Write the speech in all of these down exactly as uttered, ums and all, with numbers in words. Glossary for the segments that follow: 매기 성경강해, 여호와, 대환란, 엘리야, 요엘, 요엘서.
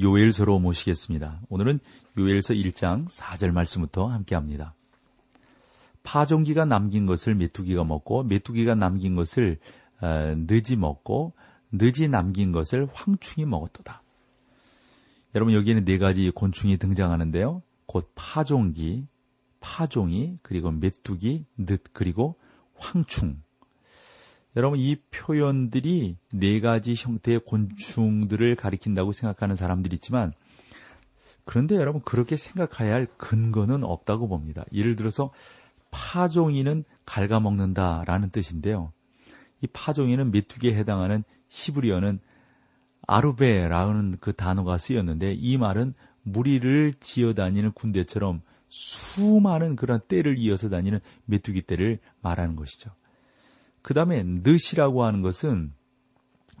요엘서로 모시겠습니다. 오늘은 요엘서 일 장 사 절 말씀부터 함께합니다. 파종기가 남긴 것을 메뚜기가 먹고, 메뚜기가 남긴 것을 늦이 먹고, 늦이 남긴 것을 황충이 먹었도다. 여러분 여기에는 네 가지 곤충이 등장하는데요. 곧 파종기, 파종이, 그리고 메뚜기, 늦, 그리고 황충. 여러분 이 표현들이 네 가지 형태의 곤충들을 가리킨다고 생각하는 사람들이 있지만, 그런데 여러분 그렇게 생각해야 할 근거는 없다고 봅니다. 예를 들어서 파종이는 갉아먹는다라는 뜻인데요. 이 파종이는 메뚜기에 해당하는 히브리어는 아르베라는 그 단어가 쓰였는데, 이 말은 무리를 지어다니는 군대처럼 수많은 그런 떼를 이어서 다니는 메뚜기 떼를 말하는 것이죠. 그 다음에 늦이라고 하는 것은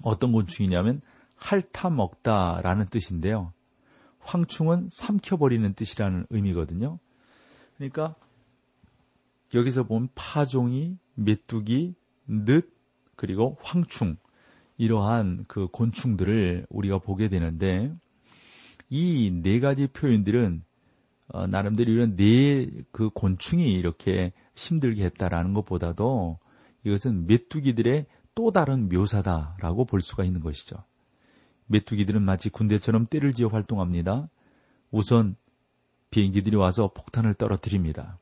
어떤 곤충이냐면 핥아먹다라는 뜻인데요. 황충은 삼켜버리는 뜻이라는 의미거든요. 그러니까 여기서 보면 파종이, 메뚜기, 늦, 그리고 황충, 이러한 그 곤충들을 우리가 보게 되는데, 이 네 가지 표현들은 어, 나름대로 이런 네 그 곤충이 이렇게 힘들게 했다라는 것보다도 이것은 메뚜기들의 또 다른 묘사다라고 볼 수가 있는 것이죠. 메뚜기들은 마치 군대처럼 떼를 지어 활동합니다. 우선 비행기들이 와서 폭탄을 떨어뜨립니다.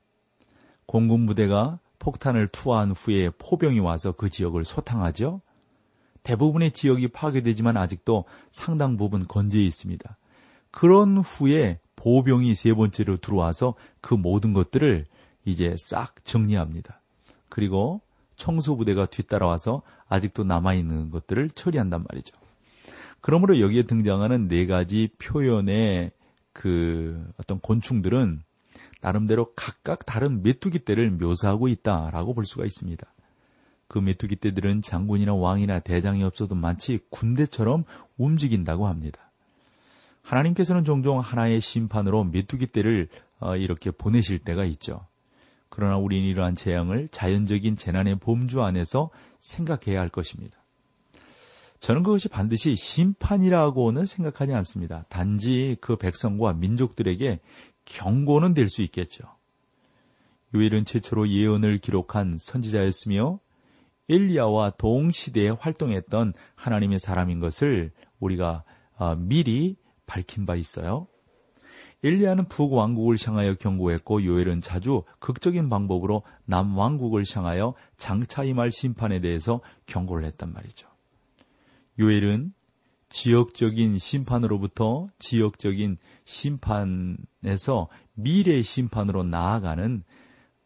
공군부대가 폭탄을 투하한 후에 포병이 와서 그 지역을 소탕하죠. 대부분의 지역이 파괴되지만 아직도 상당 부분 건재해 있습니다. 그런 후에 보병이 세 번째로 들어와서 그 모든 것들을 이제 싹 정리합니다. 그리고 청소부대가 뒤따라와서 아직도 남아있는 것들을 처리한단 말이죠. 그러므로 여기에 등장하는 네 가지 표현의 그 어떤 곤충들은 나름대로 각각 다른 메뚜기 떼를 묘사하고 있다라고 볼 수가 있습니다. 그 메뚜기 떼들은 장군이나 왕이나 대장이 없어도 마치 군대처럼 움직인다고 합니다. 하나님께서는 종종 하나의 심판으로 메뚜기 떼를 이렇게 보내실 때가 있죠. 그러나 우리는 이러한 재앙을 자연적인 재난의 범주 안에서 생각해야 할 것입니다. 저는 그것이 반드시 심판이라고는 생각하지 않습니다. 단지 그 백성과 민족들에게 경고는 될 수 있겠죠. 요엘은 최초로 예언을 기록한 선지자였으며 엘리야와 동시대에 활동했던 하나님의 사람인 것을 우리가 미리 밝힌 바 있어요. 엘리야는 북왕국을 향하여 경고했고, 요엘은 자주 극적인 방법으로 남왕국을 향하여 장차 임할 심판에 대해서 경고를 했단 말이죠. 요엘은 지역적인 심판으로부터 지역적인 심판에서 미래의 심판으로 나아가는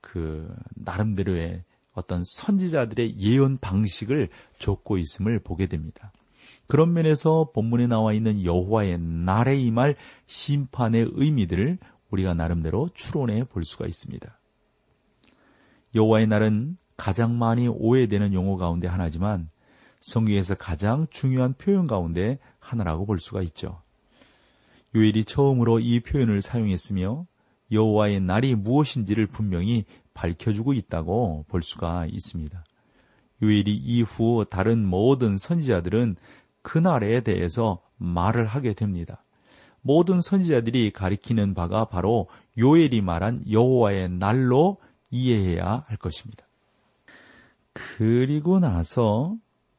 그 나름대로의 어떤 선지자들의 예언 방식을 좇고 있음을 보게 됩니다. 그런 면에서 본문에 나와 있는 여호와의 날에 임할 심판의 의미들을 우리가 나름대로 추론해 볼 수가 있습니다. 여호와의 날은 가장 많이 오해되는 용어 가운데 하나지만 성경에서 가장 중요한 표현 가운데 하나라고 볼 수가 있죠. 요엘이 처음으로 이 표현을 사용했으며 여호와의 날이 무엇인지를 분명히 밝혀주고 있다고 볼 수가 있습니다. 요엘이 이후 다른 모든 선지자들은 그날에 대해서 말을 하게 됩니다. 모든 선지자들이 가리키는 바가 바로 요엘이 말한 여호와의 날로 이해해야 할 것입니다. 그리고 나서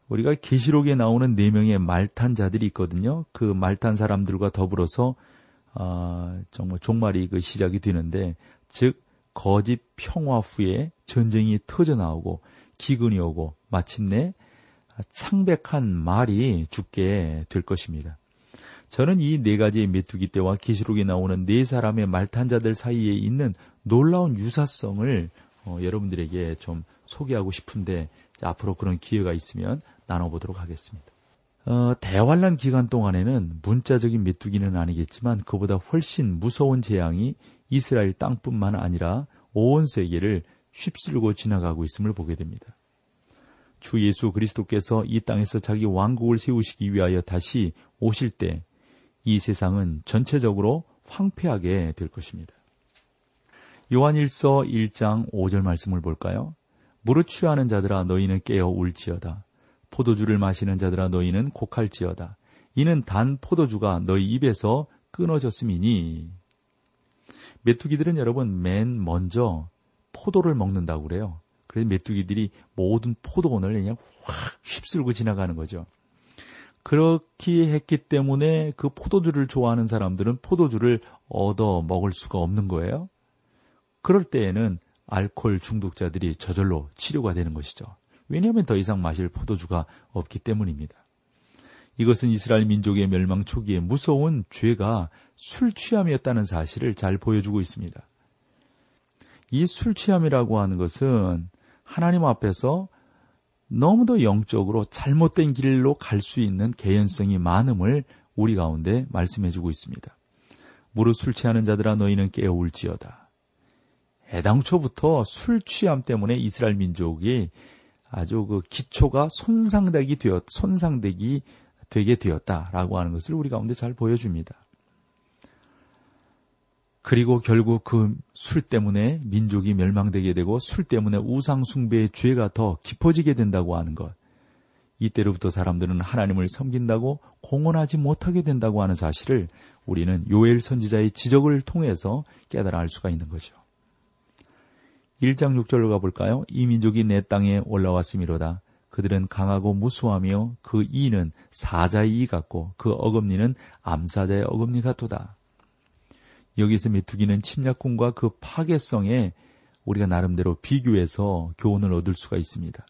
우리가 계시록에 나오는 네 명의 말탄자들이 있거든요. 그 말탄 사람들과 더불어서 아, 정말 종말이 그 시작이 되는데, 즉 거짓 평화 후에 전쟁이 터져 나오고 기근이 오고 마침내 창백한 말이 죽게 될 것입니다. 저는 이 네 가지의 메뚜기 떼와 계시록에 나오는 네 사람의 말탄자들 사이에 있는 놀라운 유사성을 어, 여러분들에게 좀 소개하고 싶은데, 앞으로 그런 기회가 있으면 나눠보도록 하겠습니다. 어, 대환란 기간 동안에는 문자적인 메뚜기는 아니겠지만 그보다 훨씬 무서운 재앙이 이스라엘 땅뿐만 아니라 온 세계를 휩쓸고 지나가고 있음을 보게 됩니다. 주 예수 그리스도께서 이 땅에서 자기 왕국을 세우시기 위하여 다시 오실 때 이 세상은 전체적으로 황폐하게 될 것입니다. 요한일서 일 장 오 절 말씀을 볼까요? 무릇 취하는 자들아 너희는 깨어 울지어다. 포도주를 마시는 자들아 너희는 곡할지어다. 이는 단 포도주가 너희 입에서 끊어졌음이니. 메뚜기들은 여러분 맨 먼저 포도를 먹는다고 그래요. 그래서 메뚜기들이 모든 포도원을 그냥 확 휩쓸고 지나가는 거죠. 그렇게 했기 때문에 그 포도주를 좋아하는 사람들은 포도주를 얻어 먹을 수가 없는 거예요. 그럴 때에는 알코올 중독자들이 저절로 치료가 되는 것이죠. 왜냐하면 더 이상 마실 포도주가 없기 때문입니다. 이것은 이스라엘 민족의 멸망 초기에 무서운 죄가 술 취함이었다는 사실을 잘 보여주고 있습니다. 이 술 취함이라고 하는 것은 하나님 앞에서 너무도 영적으로 잘못된 길로 갈 수 있는 개연성이 많음을 우리 가운데 말씀해주고 있습니다. 무릇 술 취하는 자들아 너희는 깨어 울지어다. 애당초부터 술 취함 때문에 이스라엘 민족이 아주 그 기초가 손상되기 되었, 손상되기 되게 되었다라고 하는 것을 우리 가운데 잘 보여줍니다. 그리고 결국 그 술 때문에 민족이 멸망되게 되고 술 때문에 우상 숭배의 죄가 더 깊어지게 된다고 하는 것. 이때로부터 사람들은 하나님을 섬긴다고 공언하지 못하게 된다고 하는 사실을 우리는 요엘 선지자의 지적을 통해서 깨달아 알 수가 있는 거죠. 일 장 육 절로 가볼까요? 이 민족이 내 땅에 올라왔음이로다. 그들은 강하고 무수하며 그 이는 사자의 이 같고 그 어금니는 암사자의 어금니 같도다. 여기서 메뚜기는 침략군과 그 파괴성에 우리가 나름대로 비교해서 교훈을 얻을 수가 있습니다.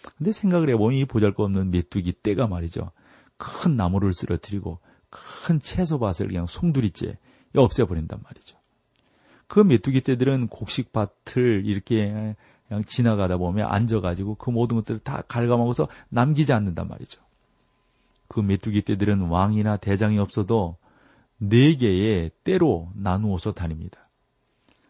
그런데 생각을 해보면 이 보잘것없는 메뚜기 떼가 말이죠. 큰 나무를 쓰러뜨리고 큰 채소밭을 그냥 송두리째 없애버린단 말이죠. 그 메뚜기 떼들은 곡식밭을 이렇게 그냥 지나가다 보면 앉아가지고 그 모든 것들을 다 갉아먹어서 남기지 않는단 말이죠. 그 메뚜기 떼들은 왕이나 대장이 없어도 네 개의 떼로 나누어서 다닙니다.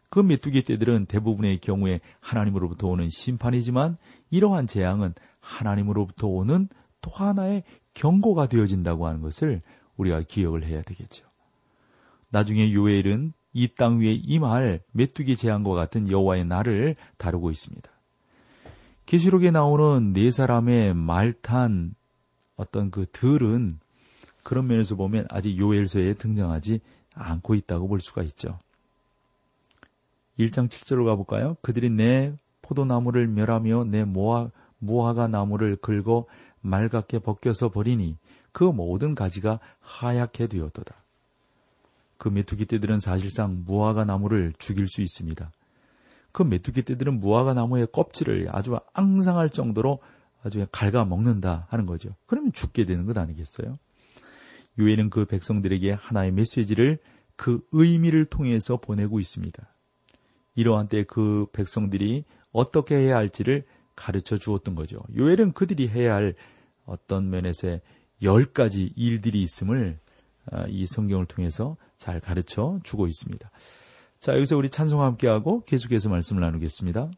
그 메뚜기 떼들은 대부분의 경우에 하나님으로부터 오는 심판이지만 이러한 재앙은 하나님으로부터 오는 또 하나의 경고가 되어진다고 하는 것을 우리가 기억을 해야 되겠죠. 나중에 요엘은 이 땅 위에 임할 메뚜기 재앙과 같은 여호와의 날을 다루고 있습니다. 계시록에 나오는 네 사람의 말탄 어떤 그 들은 그런 면에서 보면 아직 요엘서에 등장하지 않고 있다고 볼 수가 있죠. 일 장 칠 절로 가볼까요? 그들이 내 포도나무를 멸하며 내 모아, 모아가 나무를 긁어 말갛게 벗겨서 버리니 그 모든 가지가 하얗게 되었도다. 그 메뚜기 떼들은 사실상 무화과 나무를 죽일 수 있습니다. 그 메뚜기 떼들은 무화과 나무의 껍질을 아주 앙상할 정도로 아주 갉아먹는다 하는 거죠. 그러면 죽게 되는 것 아니겠어요? 요엘은 그 백성들에게 하나의 메시지를 그 의미를 통해서 보내고 있습니다. 이러한 때 그 백성들이 어떻게 해야 할지를 가르쳐 주었던 거죠. 요엘은 그들이 해야 할 어떤 면에서의 열 가지 일들이 있음을 이 성경을 통해서 잘 가르쳐 주고 있습니다. 자, 여기서 우리 찬송과 함께하고 계속해서 말씀을 나누겠습니다.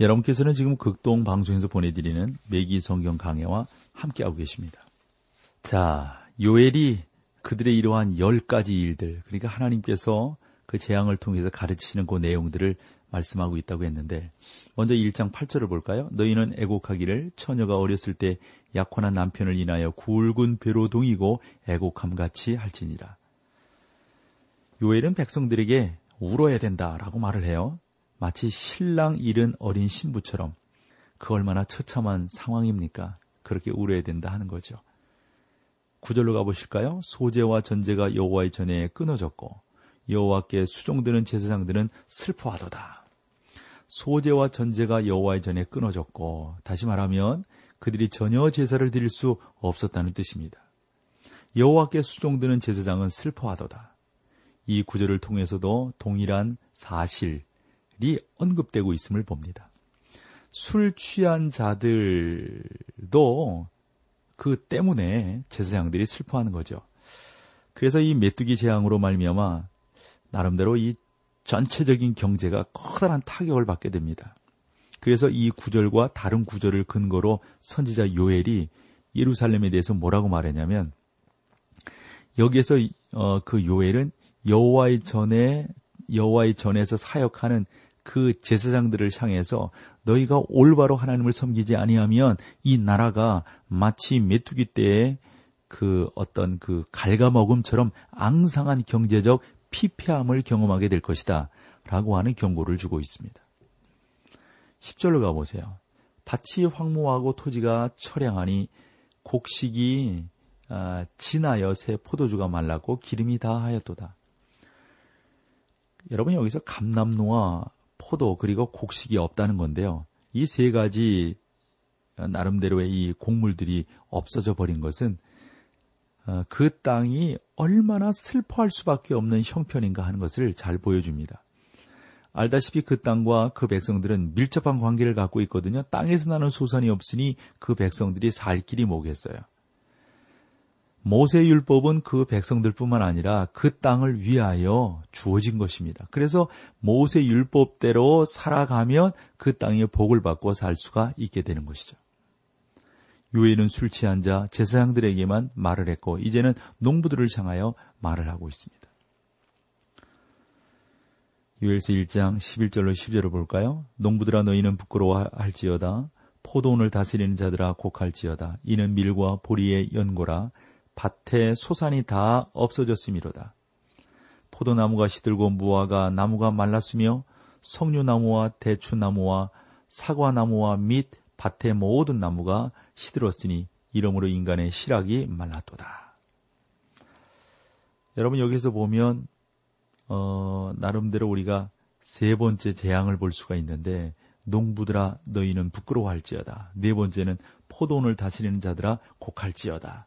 여러분께서는 지금 극동방송에서 보내드리는 매기 성경 강해와 함께하고 계십니다. 자, 요엘이 그들의 이러한 열 가지 일들, 그러니까 하나님께서 그 재앙을 통해서 가르치시는 그 내용들을 말씀하고 있다고 했는데, 먼저 일 장 팔 절을 볼까요? 너희는 애곡하기를 처녀가 어렸을 때 약혼한 남편을 인하여 굵은 배로 동이고 애곡함같이 할지니라. 요엘은 백성들에게 울어야 된다라고 말을 해요. 마치 신랑 잃은 어린 신부처럼. 그 얼마나 처참한 상황입니까? 그렇게 울어야 된다 하는 거죠. 구 절로 가보실까요? 소제와 전제가 여호와의 전에 끊어졌고 여호와께 수종되는 제사장들은 슬퍼하도다. 소제와 전제가 여호와의 전에 끊어졌고, 다시 말하면 그들이 전혀 제사를 드릴 수 없었다는 뜻입니다. 여호와께 수종되는 제사장은 슬퍼하도다. 이 구절을 통해서도 동일한 사실이 언급되고 있음을 봅니다. 술 취한 자들도 그 때문에 제사장들이 슬퍼하는 거죠. 그래서 이 메뚜기 재앙으로 말미암아 나름대로 이 전체적인 경제가 커다란 타격을 받게 됩니다. 그래서 이 구절과 다른 구절을 근거로 선지자 요엘이 예루살렘에 대해서 뭐라고 말했냐면, 여기에서 어, 그 요엘은 여호와의 전에 여호와의 전에서 사역하는 그 제사장들을 향해서 너희가 올바로 하나님을 섬기지 아니하면 이 나라가 마치 메뚜기 때에 그 어떤 그 갉아먹음처럼 앙상한 경제적 피폐함을 경험하게 될 것이다 라고 하는 경고를 주고 있습니다. 십 절로 가보세요. 밭이 황무하고 토지가 처량하니 곡식이 진하여 새 포도주가 말랐고 기름이 다하였도다. 여러분, 여기서 감람나와 포도 그리고 곡식이 없다는 건데요. 이 세 가지 나름대로의 이 곡물들이 없어져 버린 것은 그 땅이 얼마나 슬퍼할 수밖에 없는 형편인가 하는 것을 잘 보여줍니다. 알다시피 그 땅과 그 백성들은 밀접한 관계를 갖고 있거든요. 땅에서 나는 소산이 없으니 그 백성들이 살 길이 뭐겠어요. 모세의 율법은 그 백성들뿐만 아니라 그 땅을 위하여 주어진 것입니다. 그래서 모세의 율법대로 살아가면 그 땅에 복을 받고 살 수가 있게 되는 것이죠. 요엘은 술 취한 자, 제사장들에게만 말을 했고 이제는 농부들을 향하여 말을 하고 있습니다. 요엘서 일 장 십일 절로 십 절을 볼까요? 농부들아, 너희는 부끄러워할지어다. 포도원을 다스리는 자들아, 곡할지어다. 이는 밀과 보리의 연고라. 밭에 소산이 다 없어졌음이로다. 포도나무가 시들고 무화과 나무가 말랐으며 석류나무와 대추나무와 사과나무와 및 밭의 모든 나무가 시들었으니 이러므로 인간의 실악이 말랐도다. 여러분, 여기서 보면 어, 나름대로 우리가 세 번째 재앙을 볼 수가 있는데, 농부들아 너희는 부끄러워할지어다. 네 번째는 포도원을 다스리는 자들아 곡할지어다.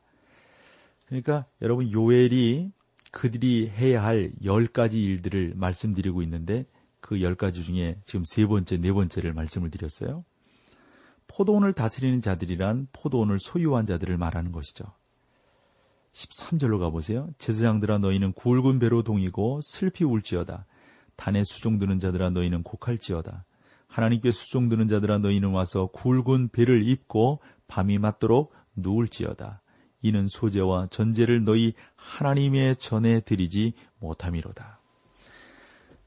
그러니까 여러분, 요엘이 그들이 해야 할 열 가지 일들을 말씀드리고 있는데 그 열 가지 중에 지금 세 번째, 네 번째를 말씀을 드렸어요. 포도원을 다스리는 자들이란 포도원을 소유한 자들을 말하는 것이죠. 십삼 절로 가보세요. 제사장들아, 너희는 굵은 배로 동이고 슬피 울지어다. 단에 수종드는 자들아, 너희는 곡할지어다. 하나님께 수종드는 자들아, 너희는 와서 굵은 배를 입고 밤이 맞도록 누울지어다. 이는 소제와 전제를 너희 하나님의 전에 드리지 못함이로다.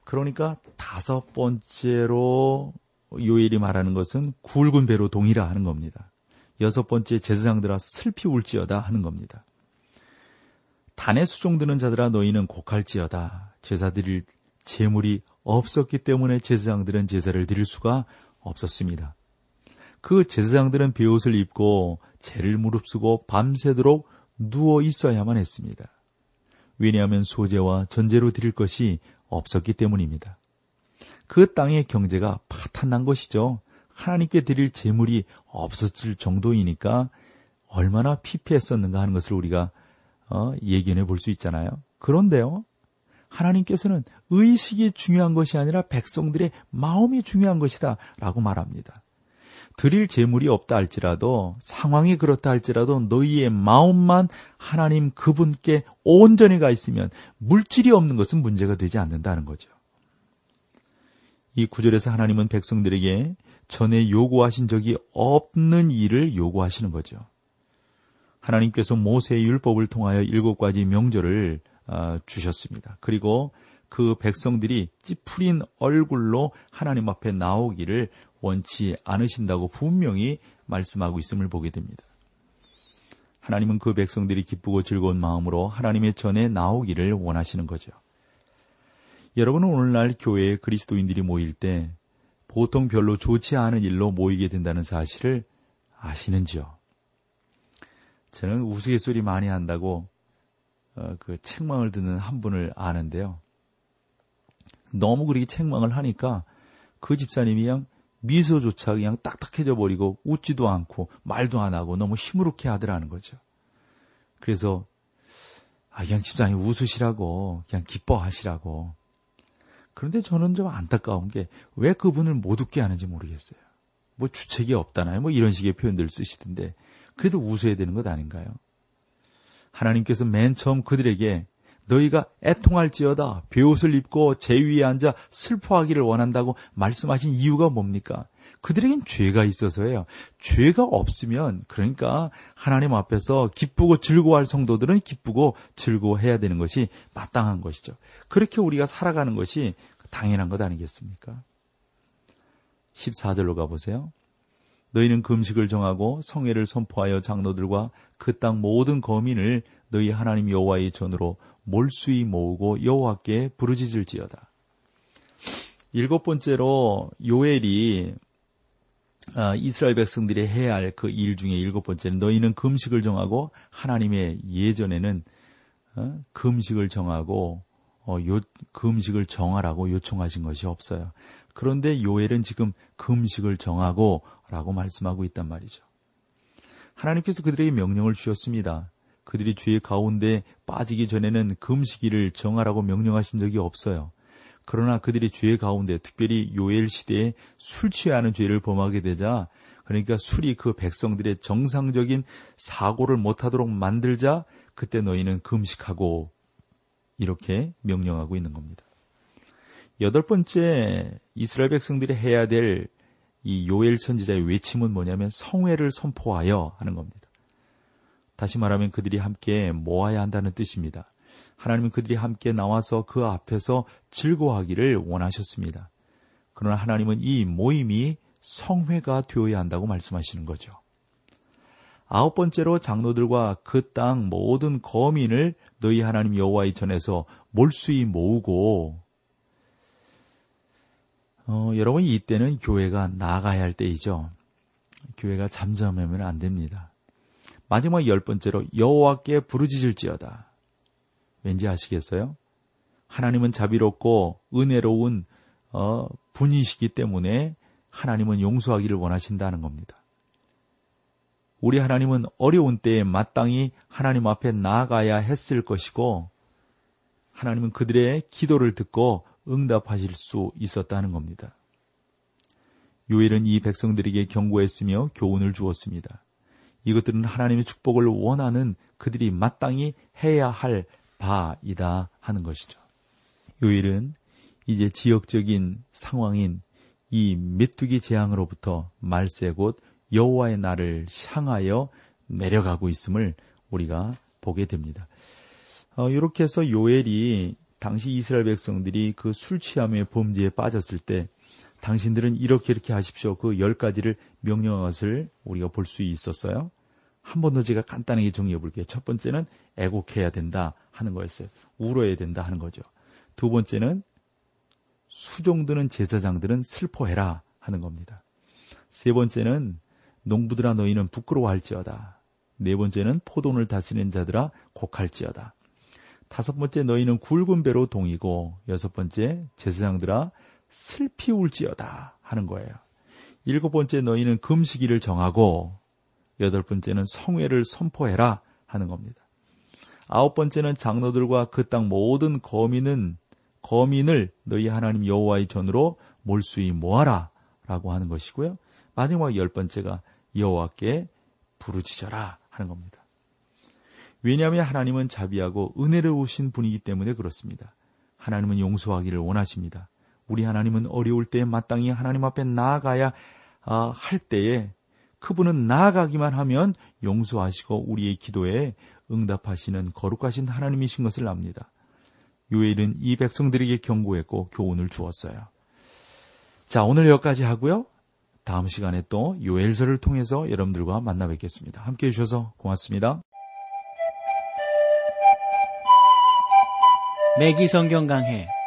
그러니까 다섯 번째로 요엘이 말하는 것은 굵은 배로 동이라 하는 겁니다. 여섯 번째, 제사장들아 슬피 울지어다 하는 겁니다. 단에 수종드는 자들아, 너희는 곡할지어다. 제사 드릴 재물이 없었기 때문에 제사장들은 제사를 드릴 수가 없었습니다. 그 제사장들은 베옷을 입고 재를 무릅쓰고 밤새도록 누워 있어야만 했습니다. 왜냐하면 소재와 전제로 드릴 것이 없었기 때문입니다. 그 땅의 경제가 파탄난 것이죠. 하나님께 드릴 재물이 없었을 정도이니까 얼마나 피폐했었는가 하는 것을 우리가 어, 예견해 볼 수 있잖아요. 그런데요, 하나님께서는 의식이 중요한 것이 아니라 백성들의 마음이 중요한 것이다 라고 말합니다. 드릴 재물이 없다 할지라도, 상황이 그렇다 할지라도 너희의 마음만 하나님 그분께 온전히 가 있으면 물질이 없는 것은 문제가 되지 않는다는 거죠. 이 구절에서 하나님은 백성들에게 전에 요구하신 적이 없는 일을 요구하시는 거죠. 하나님께서 모세의 율법을 통하여 일곱 가지 명절을 주셨습니다. 그리고 그 백성들이 찌푸린 얼굴로 하나님 앞에 나오기를 원치 않으신다고 분명히 말씀하고 있음을 보게 됩니다. 하나님은 그 백성들이 기쁘고 즐거운 마음으로 하나님의 전에 나오기를 원하시는 거죠. 여러분은 오늘날 교회에 그리스도인들이 모일 때 보통 별로 좋지 않은 일로 모이게 된다는 사실을 아시는지요? 저는 우스갯소리 많이 한다고 어, 그 책망을 듣는 한 분을 아는데요. 너무 그렇게 책망을 하니까 그 집사님이 그냥 미소조차 그냥 딱딱해져 버리고 웃지도 않고 말도 안 하고 너무 시무룩해 하더라는 거죠. 그래서 아, 그냥 집사님 웃으시라고, 그냥 기뻐하시라고. 그런데 저는 좀 안타까운 게 왜 그분을 못 웃게 하는지 모르겠어요. 뭐 주책이 없다나요? 뭐 이런 식의 표현들을 쓰시던데 그래도 웃어야 되는 것 아닌가요? 하나님께서 맨 처음 그들에게 너희가 애통할지어다 베옷을 입고 제 위에 앉아 슬퍼하기를 원한다고 말씀하신 이유가 뭡니까? 그들에겐 죄가 있어서예요. 죄가 없으면, 그러니까 하나님 앞에서 기쁘고 즐거워할 성도들은 기쁘고 즐거워해야 되는 것이 마땅한 것이죠. 그렇게 우리가 살아가는 것이 당연한 것 아니겠습니까? 십사 절로 가보세요. 너희는 금식을 정하고 성회를 선포하여 장로들과 그 땅 모든 거민을 너희 하나님 여호와의 전으로 몰수히 모으고 여호와께 부르짖을지어다. 일곱 번째로 요엘이 아, 이스라엘 백성들이 해야 할 그 일 중에 일곱 번째는 너희는 금식을 정하고 하나님의 예전에는 어, 금식을 정하고 어, 요, 금식을 정하라고 요청하신 것이 없어요. 그런데 요엘은 지금 금식을 정하고 라고 말씀하고 있단 말이죠. 하나님께서 그들에게 명령을 주셨습니다. 그들이 죄의 가운데 빠지기 전에는 금식일을 정하라고 명령하신 적이 없어요. 그러나 그들이 죄의 가운데, 특별히 요엘 시대에 술 취하는 죄를 범하게 되자, 그러니까 술이 그 백성들의 정상적인 사고를 못하도록 만들자, 그때 너희는 금식하고, 이렇게 명령하고 있는 겁니다. 여덟 번째 이스라엘 백성들이 해야 될 이 요엘 선지자의 외침은 뭐냐면 성회를 선포하여 하는 겁니다. 다시 말하면 그들이 함께 모아야 한다는 뜻입니다. 하나님은 그들이 함께 나와서 그 앞에서 즐거워하기를 원하셨습니다. 그러나 하나님은 이 모임이 성회가 되어야 한다고 말씀하시는 거죠. 아홉 번째로 장로들과 그 땅 모든 거민을 너희 하나님 여호와의 전에서 몰수히 모으고, 어, 여러분 이때는 교회가 나가야 할 때이죠. 교회가 잠잠하면 안 됩니다. 마지막 열 번째로 여호와께 부르짖을지어다. 왠지 아시겠어요? 하나님은 자비롭고 은혜로운 어, 분이시기 때문에 하나님은 용서하기를 원하신다는 겁니다. 우리 하나님은 어려운 때에 마땅히 하나님 앞에 나아가야 했을 것이고, 하나님은 그들의 기도를 듣고 응답하실 수 있었다는 겁니다. 요엘은 이 백성들에게 경고했으며 교훈을 주었습니다. 이것들은 하나님의 축복을 원하는 그들이 마땅히 해야 할 바이다 하는 것이죠. 요엘은 이제 지역적인 상황인 이 메뚜기 재앙으로부터 말세 곧 여호와의 날을 향하여 내려가고 있음을 우리가 보게 됩니다. 어, 이렇게 해서 요엘이 당시 이스라엘 백성들이 그 술 취함의 범죄에 빠졌을 때 당신들은 이렇게 이렇게 하십시오, 그 열 가지를 명령한 것을 우리가 볼 수 있었어요. 한 번 더 제가 간단하게 정리해 볼게요. 첫 번째는 애곡해야 된다 하는 거였어요. 울어야 된다 하는 거죠. 두 번째는 수종드는 제사장들은 슬퍼해라 하는 겁니다. 세 번째는 농부들아 너희는 부끄러워할지어다. 네 번째는 포도원을 다스리는 자들아 곡할지어다. 다섯 번째 너희는 굵은 배로 동이고, 여섯 번째 제사장들아 슬피 울지어다 하는 거예요. 일곱 번째 너희는 금식일을 정하고, 여덟 번째는 성회를 선포해라 하는 겁니다. 아홉 번째는 장로들과 그 땅 모든 거민은 거민을 너희 하나님 여호와의 전으로 몰수히 모아라 라고 하는 것이고요. 마지막 열 번째가 여호와께 부르짖어라 하는 겁니다. 왜냐하면 하나님은 자비하고 은혜로우신 분이기 때문에 그렇습니다. 하나님은 용서하기를 원하십니다. 우리 하나님은 어려울 때에 마땅히 하나님 앞에 나아가야 아, 할 때에 그분은 나아가기만 하면 용서하시고 우리의 기도에 응답하시는 거룩하신 하나님이신 것을 압니다. 요엘은 이 백성들에게 경고했고 교훈을 주었어요. 자, 오늘 여기까지 하고요. 다음 시간에 또 요엘서를 통해서 여러분들과 만나 뵙겠습니다. 함께해 주셔서 고맙습니다. 매기 성경 강해,